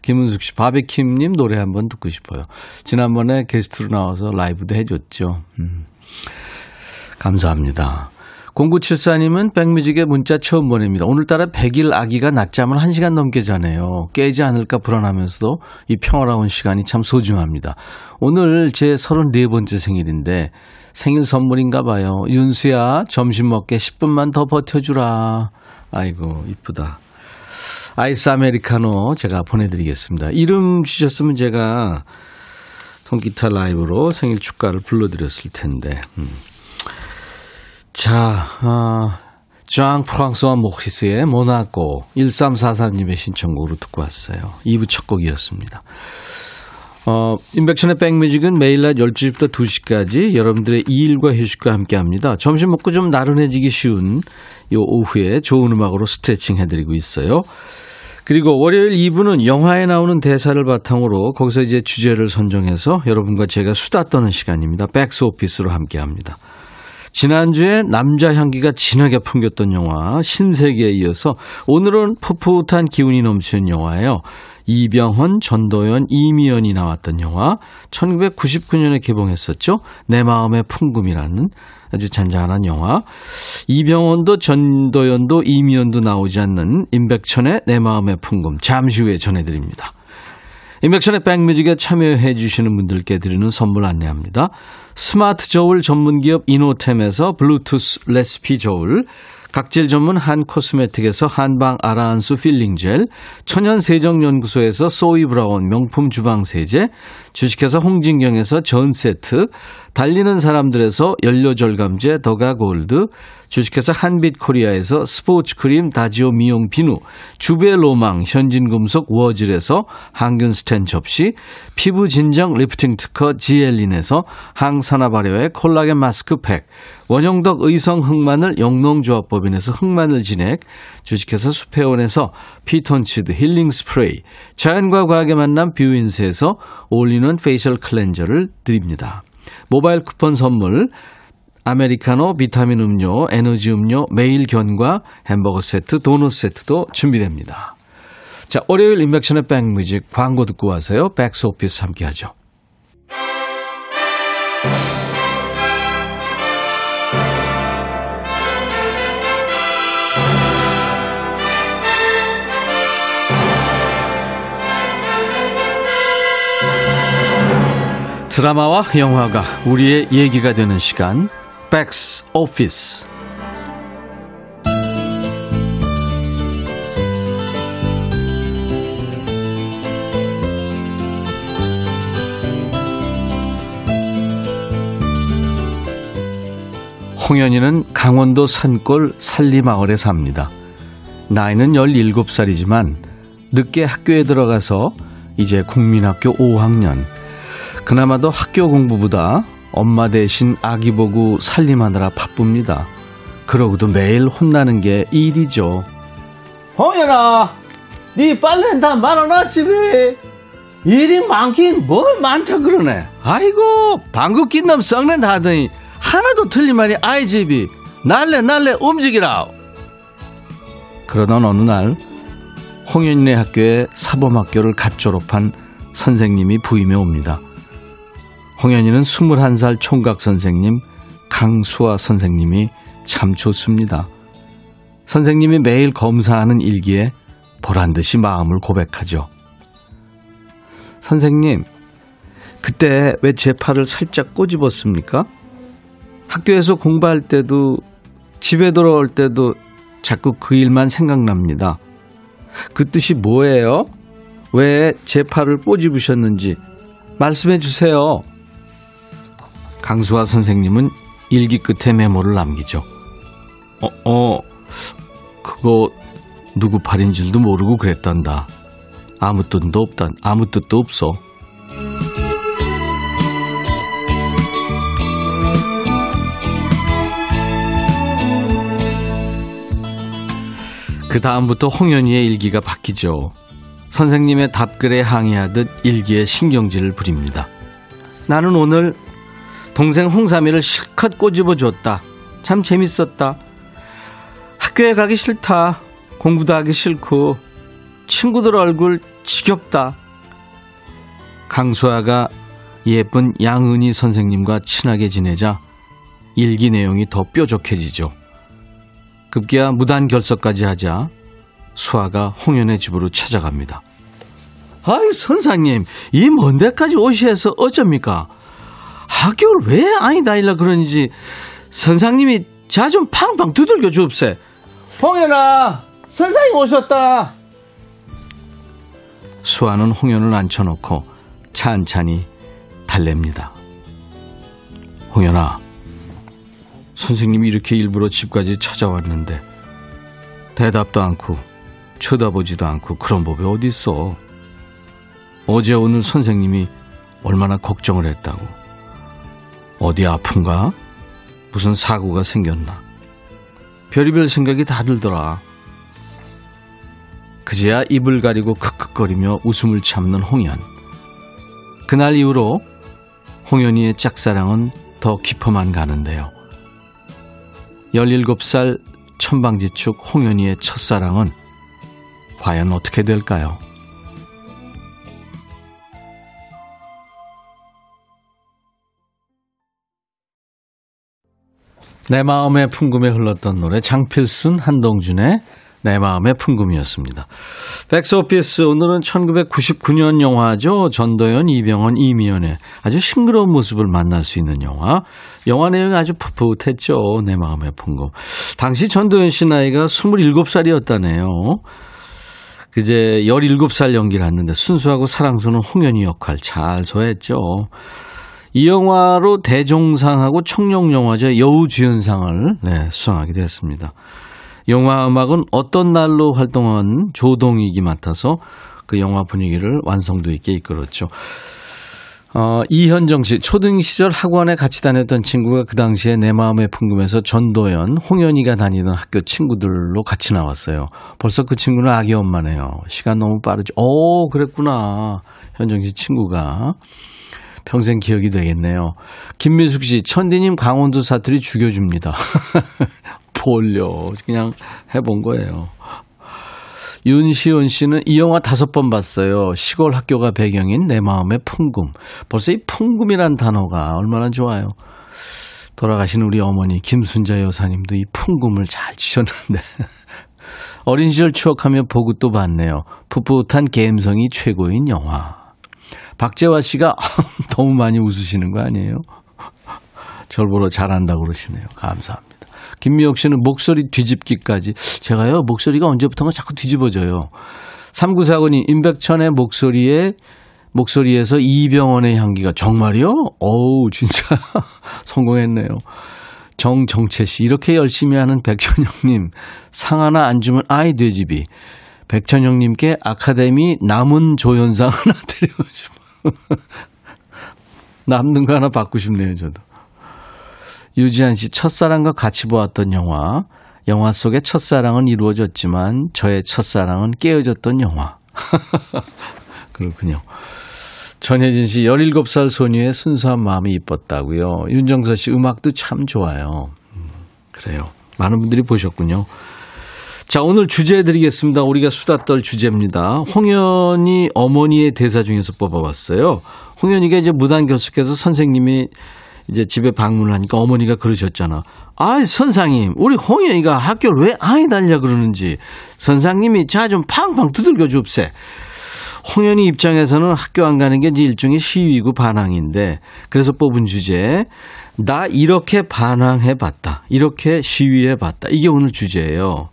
김은숙 씨, 바비킴님 노래 한번 듣고 싶어요. 지난번에 게스트로 나와서 라이브도 해줬죠. 음. 감사합니다. 공구칠사 님은 백뮤직에 문자 처음 보냅니다. 오늘따라 백일 아기가 낮잠을 한 시간 넘게 자네요. 깨지 않을까 불안하면서도 이 평화로운 시간이 참 소중합니다. 오늘 제 서른네 번째 생일인데 생일 선물인가 봐요. 윤수야, 점심 먹게 십 분만 더 버텨주라. 아이고, 이쁘다. 아이스 아메리카노 제가 보내드리겠습니다. 이름 주셨으면 제가 통기타 라이브로 생일 축가를 불러드렸을 텐데. 음. 자, 어, 장 프랑스와 모히스의 모나코, 일삼사삼 님의 신청곡으로 듣고 왔어요. 이 부 첫 곡이었습니다. 어, 인백천의 백뮤직은 매일 낮 열두 시부터 두 시까지 여러분들의 이일과 휴식과 함께합니다. 점심 먹고 좀 나른해지기 쉬운 이 오후에 좋은 음악으로 스트레칭 해드리고 있어요. 그리고 월요일 이 부는 영화에 나오는 대사를 바탕으로 거기서 이제 주제를 선정해서 여러분과 제가 수다 떠는 시간입니다. 백스 오피스로 함께합니다. 지난주에 남자 향기가 진하게 풍겼던 영화 신세계에 이어서 오늘은 풋풋한 기운이 넘치는 영화예요. 이병헌, 전도연, 이미연이 나왔던 영화, 천구백구십구 년에 개봉했었죠. 내 마음의 풍금이라는 아주 잔잔한 영화. 이병헌도 전도연도 이미연도 나오지 않는 임백천의 내 마음의 풍금, 잠시 후에 전해드립니다. 임백천의 백뮤직에 참여해 주시는 분들께 드리는 선물 안내합니다. 스마트 저울 전문기업 이노템에서 블루투스 레시피 저울, 각질 전문 한 코스메틱에서 한방 아라한수 필링젤, 천연세정연구소에서 소이브라운 명품 주방세제, 주식회사 홍진경에서 전세트, 달리는 사람들에서 연료절감제 더가골드, 주식회사 한빛코리아에서 스포츠크림 다지오 미용 비누, 주베로망 현진금속 워즐에서 항균스텐 접시, 피부진정 리프팅 특허 지엘린에서 항산화 발효의 콜라겐 마스크팩, 원형덕 의성 흑마늘 영농조합법인에서 흑마늘 진액, 주식회사 수페온에서 피톤치드 힐링 스프레이, 자연과 과학의 만남 뷰인스에서 올인원 페이셜 클렌저를 드립니다. 모바일 쿠폰 선물, 아메리카노, 비타민 음료, 에너지 음료, 매일 견과, 햄버거 세트, 도넛 세트도 준비됩니다. 자, 월요일 인백션의 백뮤직 광고 듣고 와서요. 백스 오피스 함께하죠. 드라마와 영화가 우리의 얘기가 되는 시간, 백스 오피스. 홍현이는 강원도 산골 산리마을에 삽니다. 나이는 열일곱 살이지만 늦게 학교에 들어가서 이제 국민학교 오 학년. 그나마도 학교 공부보다 엄마 대신 아기 보고 살림하느라 바쁩니다. 그러고도 매일 혼나는 게 일이죠. 홍현아, 네 빨래는 다 말아놔 집에. 일이 많긴 뭘 많다 그러네. 아이고, 방귀 낀 놈 썩는 다 하더니 하나도 틀리마니 아이 집이 날래 날래 움직이라. 그러던 어느 날 홍현이네 학교에 사범학교를 갓 졸업한 선생님이 부임해 옵니다. 홍현이는 스물한 살 총각 선생님 강수아 선생님이 참 좋습니다. 선생님이 매일 검사하는 일기에 보란듯이 마음을 고백하죠. 선생님, 그때 왜 제 팔을 살짝 꼬집었습니까? 학교에서 공부할 때도 집에 돌아올 때도 자꾸 그 일만 생각납니다. 그 뜻이 뭐예요? 왜 제 팔을 꼬집으셨는지 말씀해 주세요. 강수아 선생님은 일기 끝에 메모를 남기죠. 어, 어, 그거 누구 팔인 줄도 모르고 그랬단다. 아무 뜻도 없단, 아무 뜻도 없어. 그 다음부터 홍현이의 일기가 바뀌죠. 선생님의 답글에 항의하듯 일기에 신경질을 부립니다. 나는 오늘 동생 홍삼이를 실컷 꼬집어줬다. 참 재밌었다. 학교에 가기 싫다. 공부도 하기 싫고 친구들 얼굴 지겹다. 강수아가 예쁜 양은희 선생님과 친하게 지내자 일기 내용이 더 뾰족해지죠. 급기야 무단결석까지 하자 수아가 홍현의 집으로 찾아갑니다. 아이 선생님, 이 먼 데까지 오셔서 어쩝니까? 학교를 왜 아니 다닐라 그런지 선생님이 자 좀 팡팡 두들겨 줍세. 홍현아, 선생님 오셨다. 수아는 홍현을 앉혀놓고 찬찬히 달랩니다. 홍현아, 선생님이 이렇게 일부러 집까지 찾아왔는데 대답도 않고 쳐다보지도 않고 그런 법이 어디 있어. 어제 오늘 선생님이 얼마나 걱정을 했다고. 어디 아픈가? 무슨 사고가 생겼나? 별의별 생각이 다 들더라. 그제야 입을 가리고 킁킁거리며 웃음을 참는 홍현. 그날 이후로 홍현이의 짝사랑은 더 깊어만 가는데요. 열일곱 살 천방지축 홍현이의 첫사랑은 과연 어떻게 될까요? 내 마음의 풍금에 흘렀던 노래, 장필순 한동준의 내 마음의 풍금이었습니다. 백스오피스, 오늘은 천구백구십구 년 영화죠. 전도연, 이병헌, 이미연의 아주 싱그러운 모습을 만날 수 있는 영화. 영화 내용이 아주 풋풋했죠. 내 마음의 풍금. 당시 전도연 씨 나이가 스물일곱 살이었다네요. 그제 열일곱 살 연기를 했는데 순수하고 사랑스러운 홍현이 역할 잘 소화했죠. 이 영화로 대종상하고 청룡영화제 여우주연상을 네, 수상하게 됐습니다. 영화음악은 어떤 날로 활동한 조동익이 맡아서 그 영화 분위기를 완성도 있게 이끌었죠. 어, 이현정 씨, 초등 시절 학원에 같이 다녔던 친구가 그 당시에 내 마음의 풍금에서 전도연, 홍현이가 다니던 학교 친구들로 같이 나왔어요. 벌써 그 친구는 아기 엄마네요. 시간 너무 빠르죠. 오, 그랬구나. 현정 씨 친구가. 평생 기억이 되겠네요. 김민숙 씨, 천디님 강원도 사투리 죽여줍니다. 볼려. 그냥 해본 거예요. 윤시온 씨는 이 영화 다섯 번 봤어요. 시골 학교가 배경인 내 마음의 풍금. 벌써 이 풍금이란 단어가 얼마나 좋아요. 돌아가신 우리 어머니 김순자 여사님도 이 풍금을 잘 지셨는데. 어린 시절 추억하며 보고 또 봤네요. 풋풋한 감성이 최고인 영화. 박재화 씨가 너무 많이 웃으시는 거 아니에요? 절 보러 잘한다고 그러시네요. 감사합니다. 김미옥 씨는 목소리 뒤집기까지. 제가요, 목소리가 언제부턴가 자꾸 뒤집어져요. 삼구사오 님, 임백천의 목소리에, 목소리에서 이병헌의 향기가. 정말요? 어우, 진짜 성공했네요. 정정채 씨, 이렇게 열심히 하는 백천영님, 상 하나 안 주면 아이 돼지비. 백천영님께 아카데미 남은 조연상 하나 드리고 싶어요. 남는 거 하나 받고 싶네요, 저도. 유지한 씨, 첫사랑과 같이 보았던 영화. 영화 속의 첫사랑은 이루어졌지만 저의 첫사랑은 깨어졌던 영화. 그렇군요. 전혜진 씨, 열일곱 살 소녀의 순수한 마음이 이뻤다고요. 윤정선 씨, 음악도 참 좋아요. 음, 그래요. 많은 분들이 보셨군요. 자, 오늘 주제 드리겠습니다. 우리가 수다 떨 주제입니다. 홍현이 어머니의 대사 중에서 뽑아봤어요. 홍현이가 이제 무단교습해서 선생님이 이제 집에 방문을 하니까 어머니가 그러셨잖아. 아, 선생님, 우리 홍현이가 학교를 왜 안 달려 그러는지 선생님이 자 좀 팡팡 두들겨 줍세. 홍현이 입장에서는 학교 안 가는 게 이제 일종의 시위고 반항인데, 그래서 뽑은 주제, 나 이렇게 반항해봤다, 이렇게 시위해봤다, 이게 오늘 주제예요.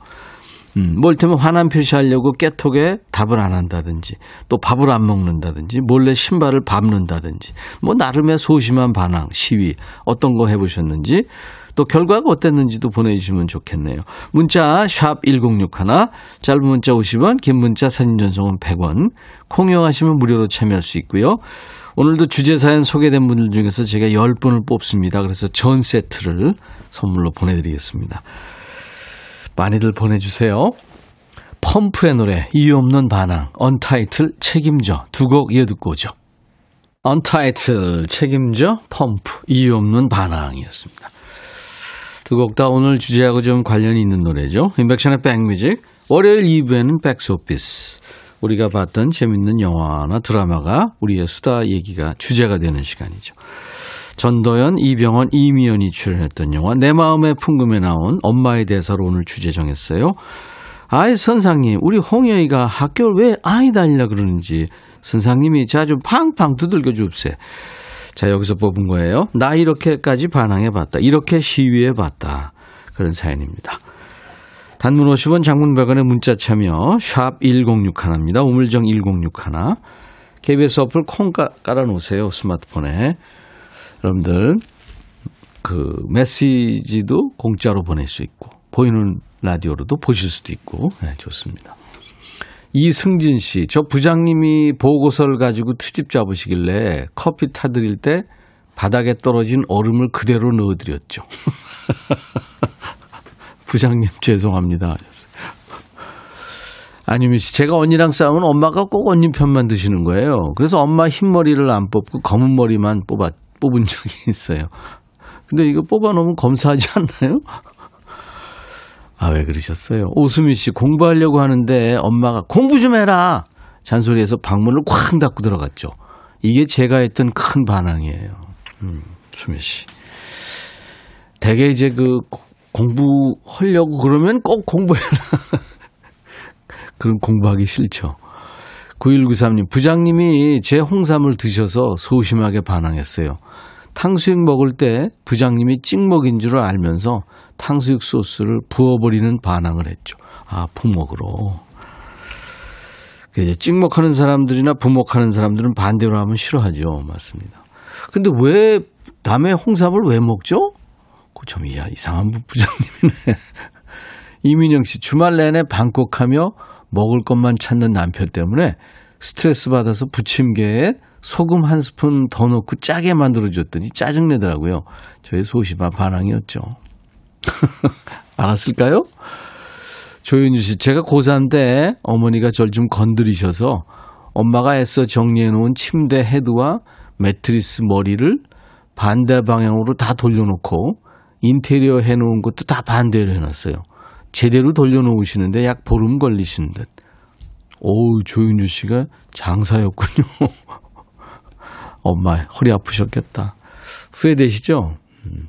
음, 뭐 이를테면 화난 표시하려고 깨톡에 답을 안 한다든지, 또 밥을 안 먹는다든지, 몰래 신발을 밟는다든지, 뭐 나름의 소심한 반항, 시위 어떤 거 해보셨는지, 또 결과가 어땠는지도 보내주시면 좋겠네요. 문자 샵 천육십일, 짧은 문자 오십 원, 긴 문자 사진 전송은 백 원, 공유하시면 무료로 참여할 수 있고요. 오늘도 주제 사연 소개된 분들 중에서 제가 열 분을 뽑습니다. 그래서 전 세트를 선물로 보내드리겠습니다. 많이들 보내주세요. 펌프의 노래 이유 없는 반항, 언타이틀 책임져, 두 곡 이어듣고 오죠. 언타이틀 책임져, 펌프, 이유 없는 반항이었습니다. 두 곡 다 오늘 주제하고 좀 관련이 있는 노래죠. 인백션의 백뮤직. 월요일 이 부에는 백스오피스. 우리가 봤던 재밌는 영화나 드라마가 우리의 수다 얘기가 주제가 되는 시간이죠. 전도연, 이병헌, 이미연이 출연했던 영화 내 마음의 풍금에 나온 엄마의 대사로 오늘 주제 정했어요. 아이 선생님, 우리 홍여이가 학교를 왜 아이 달리라 그러는지 선생님이 자 좀 팡팡 두들겨 줍세. 자, 여기서 뽑은 거예요. 나 이렇게까지 반항해봤다, 이렇게 시위해봤다, 그런 사연입니다. 단문 오십 원, 장문 백 원의 문자 참여 샵 천육십일입니다. 우물정 천육십일. 케이비에스 어플 콩 깔아놓으세요, 스마트폰에. 여러분들 그 메시지도 공짜로 보낼 수 있고 보이는 라디오로도 보실 수도 있고. 네, 좋습니다. 이승진 씨, 저 부장님이 보고서를 가지고 트집 잡으시길래 커피 타드릴 때 바닥에 떨어진 얼음을 그대로 넣어드렸죠. 부장님 죄송합니다. 안유미 씨, 제가 언니랑 싸우면 엄마가 꼭 언니 편만 드시는 거예요. 그래서 엄마 흰머리를 안 뽑고 검은 머리만 뽑아, 뽑은 적이 있어요. 근데 이거 뽑아놓으면 검사하지 않나요? 아, 왜 그러셨어요? 오수미 씨, 공부하려고 하는데 엄마가 공부 좀 해라 잔소리해서 방문을 쾅 닫고 들어갔죠. 이게 제가 했던 큰 반항이에요. 음, 수미 씨, 대개 이제 그 공부하려고 그러면 꼭 공부해라. 그럼 공부하기 싫죠. 구일구삼, 부장님이 제 홍삼을 드셔서 소심하게 반항했어요. 탕수육 먹을 때 부장님이 찍먹인 줄 알면서 탕수육 소스를 부어버리는 반항을 했죠. 아, 부먹으로. 찍먹하는 사람들이나 부먹하는 사람들은 반대로 하면 싫어하죠. 맞습니다. 근데 왜 남의 홍삼을 왜 먹죠? 그 참 이상한 부장님이네. 이민영 씨, 주말 내내 방콕하며 먹을 것만 찾는 남편 때문에 스트레스 받아서 부침개에 소금 한 스푼 더 넣고 짜게 만들어줬더니 짜증내더라고요. 저의 소심한 반항이었죠. 알았을까요? 조윤주 씨, 제가 고삼 때 어머니가 저를 좀 건드리셔서 엄마가 애써 정리해놓은 침대 헤드와 매트리스 머리를 반대 방향으로 다 돌려놓고 인테리어 해놓은 것도 다 반대로 해놨어요. 제대로 돌려놓으시는데 약 보름 걸리신 듯. 오우, 조윤주 씨가 장사였군요. 엄마 허리 아프셨겠다. 후회되시죠? 음.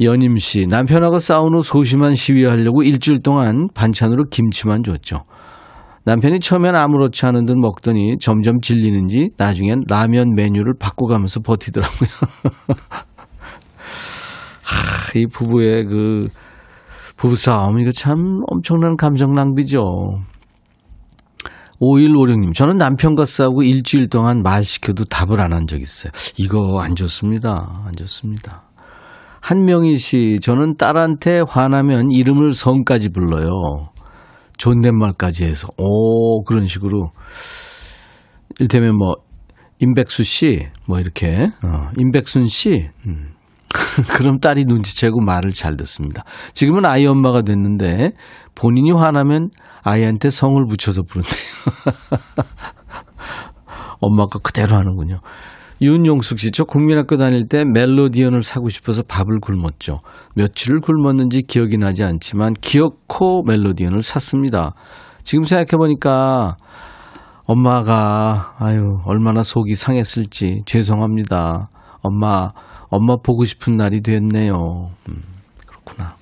연임 씨, 남편하고 싸운 후 소심한 시위하려고 일주일 동안 반찬으로 김치만 줬죠. 남편이 처음엔 아무렇지 않은 듯 먹더니 점점 질리는지 나중엔 라면 메뉴를 바꿔가면서 버티더라고요. 하, 이 부부의 그 부부싸움, 이거 참 엄청난 감정 낭비죠. 오일오육, 저는 남편과 싸우고 일주일 동안 말 시켜도 답을 안 한 적 있어요. 이거 안 좋습니다. 안 좋습니다. 한명희 씨, 저는 딸한테 화나면 이름을 성까지 불러요. 존댓말까지 해서. 오, 그런 식으로. 일테면 뭐, 임백수 씨, 뭐 이렇게. 어, 임백순 씨. 음. 그럼 딸이 눈치채고 말을 잘 듣습니다. 지금은 아이 엄마가 됐는데 본인이 화나면 아이한테 성을 붙여서 부른대요. 엄마가 그대로 하는군요. 윤용숙 씨, 저 국민학교 다닐 때 멜로디언을 사고 싶어서 밥을 굶었죠. 며칠을 굶었는지 기억이 나지 않지만 기어코 멜로디언을 샀습니다. 지금 생각해보니까 엄마가 아유 얼마나 속이 상했을지 죄송합니다. 엄마, 엄마 보고 싶은 날이 됐네요. 음, 그렇구나.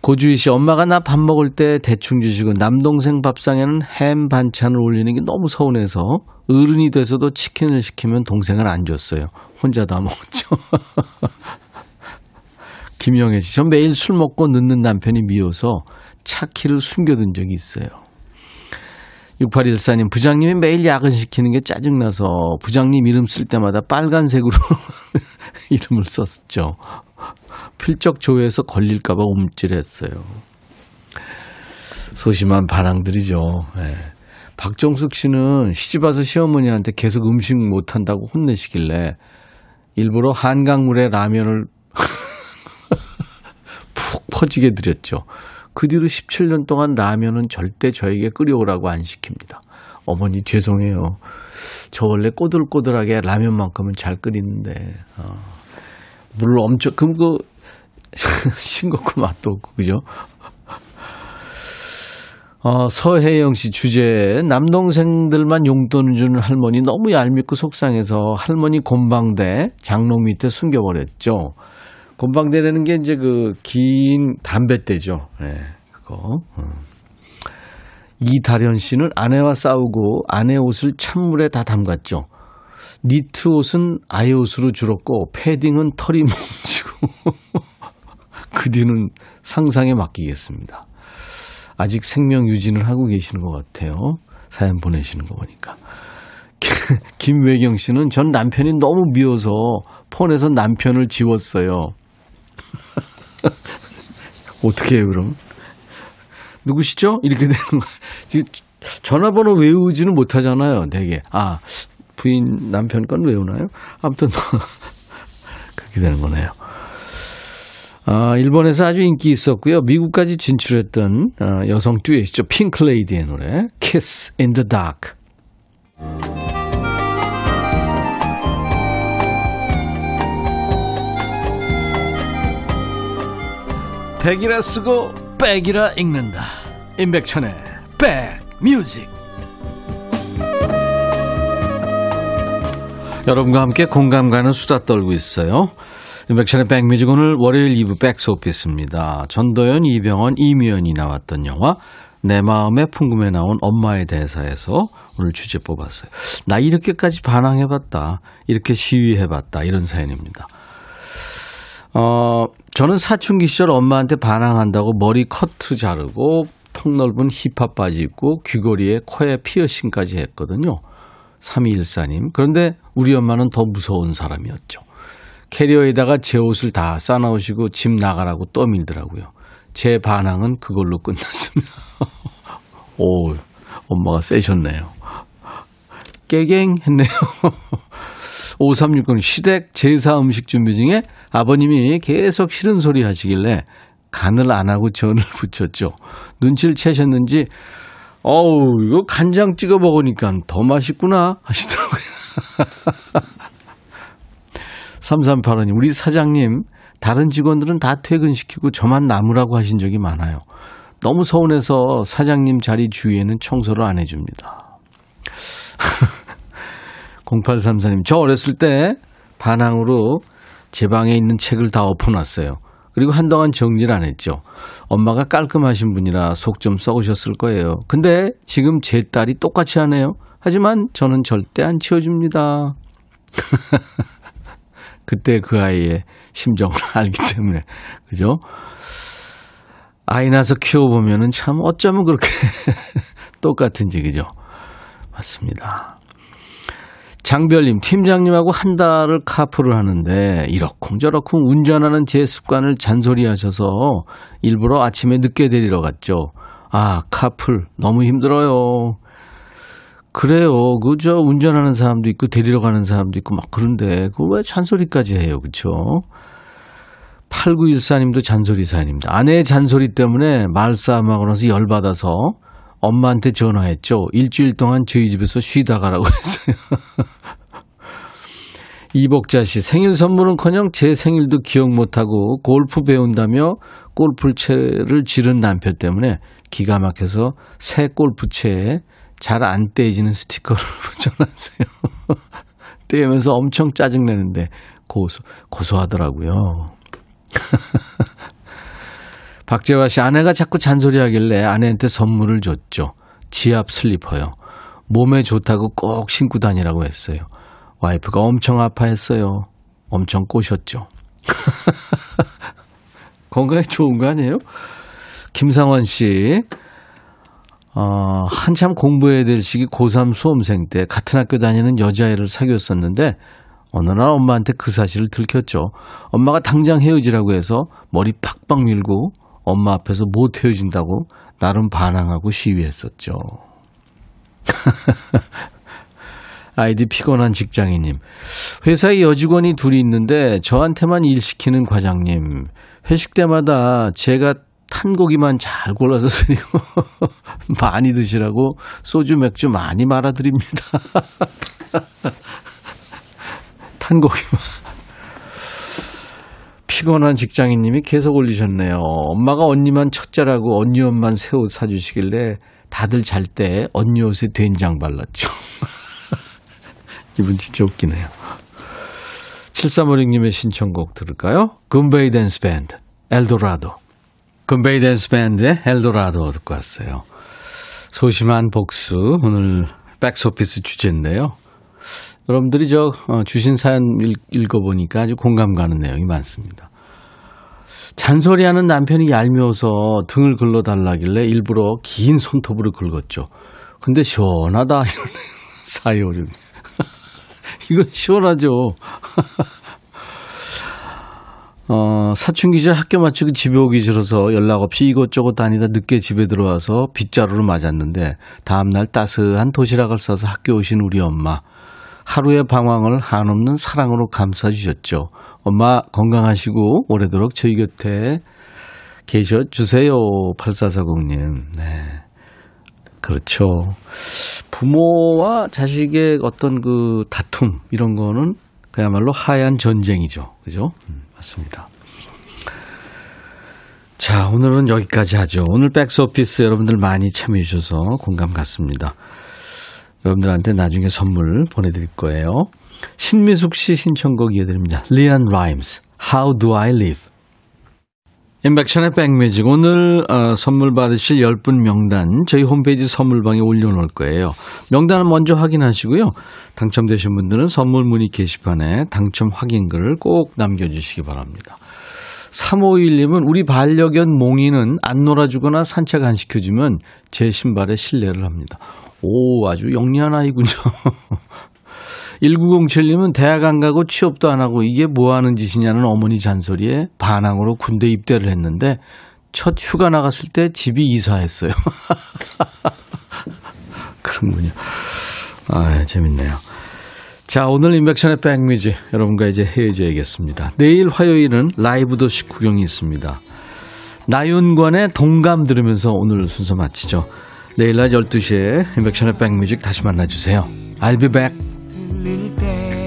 고주희 씨, 엄마가 나 밥 먹을 때 대충 주시고 남동생 밥상에는 햄 반찬을 올리는 게 너무 서운해서 어른이 돼서도 치킨을 시키면 동생은 안 줬어요. 혼자 다 먹었죠. 김영애 씨, 전 매일 술 먹고 늦는 남편이 미워서 차키를 숨겨둔 적이 있어요. 육팔일사 님, 부장님이 매일 야근시키는 게 짜증나서 부장님 이름 쓸 때마다 빨간색으로 이름을 썼죠. 필적 조회에서 걸릴까 봐 움찔했어요. 소심한 반항들이죠. 네. 박종숙 씨는 시집와서 시어머니한테 계속 음식 못한다고 혼내시길래 일부러 한강물에 라면을 푹 퍼지게 드렸죠. 그 뒤로 십칠 년 동안 라면은 절대 저에게 끓여오라고 안 시킵니다. 어머니 죄송해요. 저 원래 꼬들꼬들하게 라면만큼은 잘 끓이는데 어. 물을 엄청 그럼 그 싱겁고 맛도 없고 그죠? 어, 서혜영 씨 주제 남동생들만 용돈을 주는 할머니 너무 얄밉고 속상해서 할머니 곰방대 장롱 밑에 숨겨버렸죠. 곰방대라는 게 이제 그 긴 담뱃대죠. 네, 그거. 어. 이다련 씨는 아내와 싸우고 아내 옷을 찬물에 다 담갔죠. 니트 옷은 아이 옷으로 줄었고 패딩은 털이 뭉치고 그 뒤는 상상에 맡기겠습니다. 아직 생명 유지를 하고 계시는 것 같아요. 사연 보내시는 거 보니까. 김외경 씨는 전 남편이 너무 미워서 폰에서 남편을 지웠어요. 어떻게 해요 그럼? 누구시죠? 이렇게 되는 거예요. 전화번호 외우지는 못하잖아요. 되게. 아 부인 남편 건 외우나요? 아무튼 그렇게 되는 거네요. 아, 일본에서 아주 인기 있었고요. 미국까지 진출했던 아, 여성 듀엣이죠. 핑클레이디의 노래 Kiss in the Dark. 백이라 쓰고 백이라 읽는다. 임백천의 백뮤직. 여러분과 함께 공감 가는 수다 떨고 있어요. 임백천의 백뮤직 오늘 월요일 이 부 백스오피스입니다. 전도연, 이병헌, 이미연이 나왔던 영화 내 마음의 풍금에 나온 엄마의 대사에서 오늘 주제 뽑았어요. 나 이렇게까지 반항해봤다. 이렇게 시위해봤다. 이런 사연입니다. 어, 저는 사춘기 시절 엄마한테 반항한다고 머리 커트 자르고 통넓은 힙합 바지 입고 귀걸이에 코에 피어싱까지 했거든요. 삼이일사 님. 그런데 우리 엄마는 더 무서운 사람이었죠. 캐리어에다가 제 옷을 다 싸놓으시고 집 나가라고 떠밀더라고요. 제 반항은 그걸로 끝났습니다. 오, 엄마가 세셨네요. 깨갱 했네요. 오삼육공 시댁 제사 음식 준비 중에 아버님이 계속 싫은 소리 하시길래 간을 안 하고 전을 붙였죠. 눈치를 채셨는지 어우 이거 간장 찍어 먹으니까 더 맛있구나 하시더라고요. 삼삼팔오 님 우리 사장님 다른 직원들은 다 퇴근시키고 저만 남으라고 하신 적이 많아요. 너무 서운해서 사장님 자리 주위에는 청소를 안 해줍니다. 공팔삼사 님 저 어렸을 때 반항으로 제 방에 있는 책을 다 엎어놨어요. 그리고 한동안 정리를 안 했죠. 엄마가 깔끔하신 분이라 속 좀 썩으셨을 거예요. 근데 지금 제 딸이 똑같이 하네요. 하지만 저는 절대 안 치워줍니다. 그때 그 아이의 심정을 알기 때문에 그죠? 아이 낳아서 키워보면은 참 어쩌면 그렇게 똑같은지 그죠? 맞습니다. 장별님, 팀장님하고 한 달을 카풀을 하는데 이러쿵저러쿵 운전하는 제 습관을 잔소리하셔서 일부러 아침에 늦게 데리러 갔죠. 아, 카풀 너무 힘들어요. 그래요. 그저 운전하는 사람도 있고 데리러 가는 사람도 있고 막 그런데 그거 왜 잔소리까지 해요. 그렇죠? 팔구일사님도 잔소리사입니다. 아내의 잔소리 때문에 말싸움하고 나서 열받아서 엄마한테 전화했죠. 일주일 동안 저희 집에서 쉬다 가라고 했어요. 이복자 씨, 생일 선물은커녕 제 생일도 기억 못하고 골프 배운다며 골프채를 지른 남편 때문에 기가 막혀서 새 골프채에 잘 안 떼지는 스티커를 붙여놨어요. 떼면서 엄청 짜증내는데 고소, 고소하더라고요. 박재화 씨, 아내가 자꾸 잔소리하길래 아내한테 선물을 줬죠. 지압 슬리퍼요. 몸에 좋다고 꼭 신고 다니라고 했어요. 와이프가 엄청 아파했어요. 엄청 꼬셨죠. 건강에 좋은 거 아니에요? 김상원 씨, 어, 한참 공부해야 될 시기 고삼 수험생 때 같은 학교 다니는 여자애를 사귀었었는데 어느 날 엄마한테 그 사실을 들켰죠. 엄마가 당장 헤어지라고 해서 머리 팍팍 밀고 엄마 앞에서 못 헤어진다고 나름 반항하고 시위했었죠. 아이디 피곤한 직장인님, 회사에 여직원이 둘이 있는데 저한테만 일 시키는 과장님, 회식 때마다 제가 탄 고기만 잘 골라서 드리고 많이 드시라고 소주 맥주 많이 말아드립니다. 탄 고기만. 피곤한 직장인님이 계속 올리셨네요. 엄마가 언니만 첫째라고 언니 옷만 새 옷 사주시길래 다들 잘 때 언니 옷에 된장 발랐죠. 이분 진짜 웃기네요. 칠삼오육님의 신청곡 들을까요? 굼베이 댄스 밴드 엘도라도. 굼베이 댄스 밴드의 엘도라도 듣고 왔어요. 소심한 복수, 오늘 백스오피스 주제인데요. 여러분들이 저 주신 사연 읽어보니까 아주 공감 가는 내용이 많습니다. 잔소리하는 남편이 얄미워서 등을 긁어달라길래 일부러 긴 손톱으로 긁었죠. 근데 시원하다. 사이오륜. 이건 시원하죠. 어, 사춘기 시절 학교 마치고 집에 오기 싫어서 연락 없이 이것저것 다니다 늦게 집에 들어와서 빗자루를 맞았는데 다음날 따스한 도시락을 싸서 학교 오신 우리 엄마. 하루의 방황을 한없는 사랑으로 감싸주셨죠. 엄마 건강하시고 오래도록 저희 곁에 계셔주세요. 팔사사공님. 네. 그렇죠. 부모와 자식의 어떤 그 다툼 이런 거는 그야말로 하얀 전쟁이죠. 그죠? 음, 맞습니다. 자, 오늘은 여기까지 하죠. 오늘 백스오피스 여러분들 많이 참여해 주셔서 공감 갔습니다. 여러분들한테 나중에 선물 보내드릴 거예요. 신미숙 씨 신청곡 이어드립니다. LeAnn Rimes, How Do I Live? 인백션의 백뮤직. 오늘 어, 선물 받으실 열 분 명단 저희 홈페이지 선물방에 올려놓을 거예요. 명단은 먼저 확인하시고요. 당첨되신 분들은 선물 문의 게시판에 당첨 확인글을 꼭 남겨주시기 바랍니다. 삼오이일님은 우리 반려견 몽이는 안 놀아주거나 산책 안 시켜주면 제 신발에 실례를 합니다. 오, 아주 영리한 아이군요. 일구공칠님은 대학 안 가고 취업도 안 하고 이게 뭐 하는 짓이냐는 어머니 잔소리에 반항으로 군대 입대를 했는데 첫 휴가 나갔을 때 집이 이사했어요. 그런군요. 아, 재밌네요. 자, 오늘 인백션의 백뮤직 여러분과 이제 헤어져야겠습니다. 내일 화요일은 라이브 도시 구경이 있습니다. 나윤관의 동감 들으면서 오늘 순서 마치죠. 내일 낮 열두 시에 인백션의 백뮤직 다시 만나주세요. I'll be back.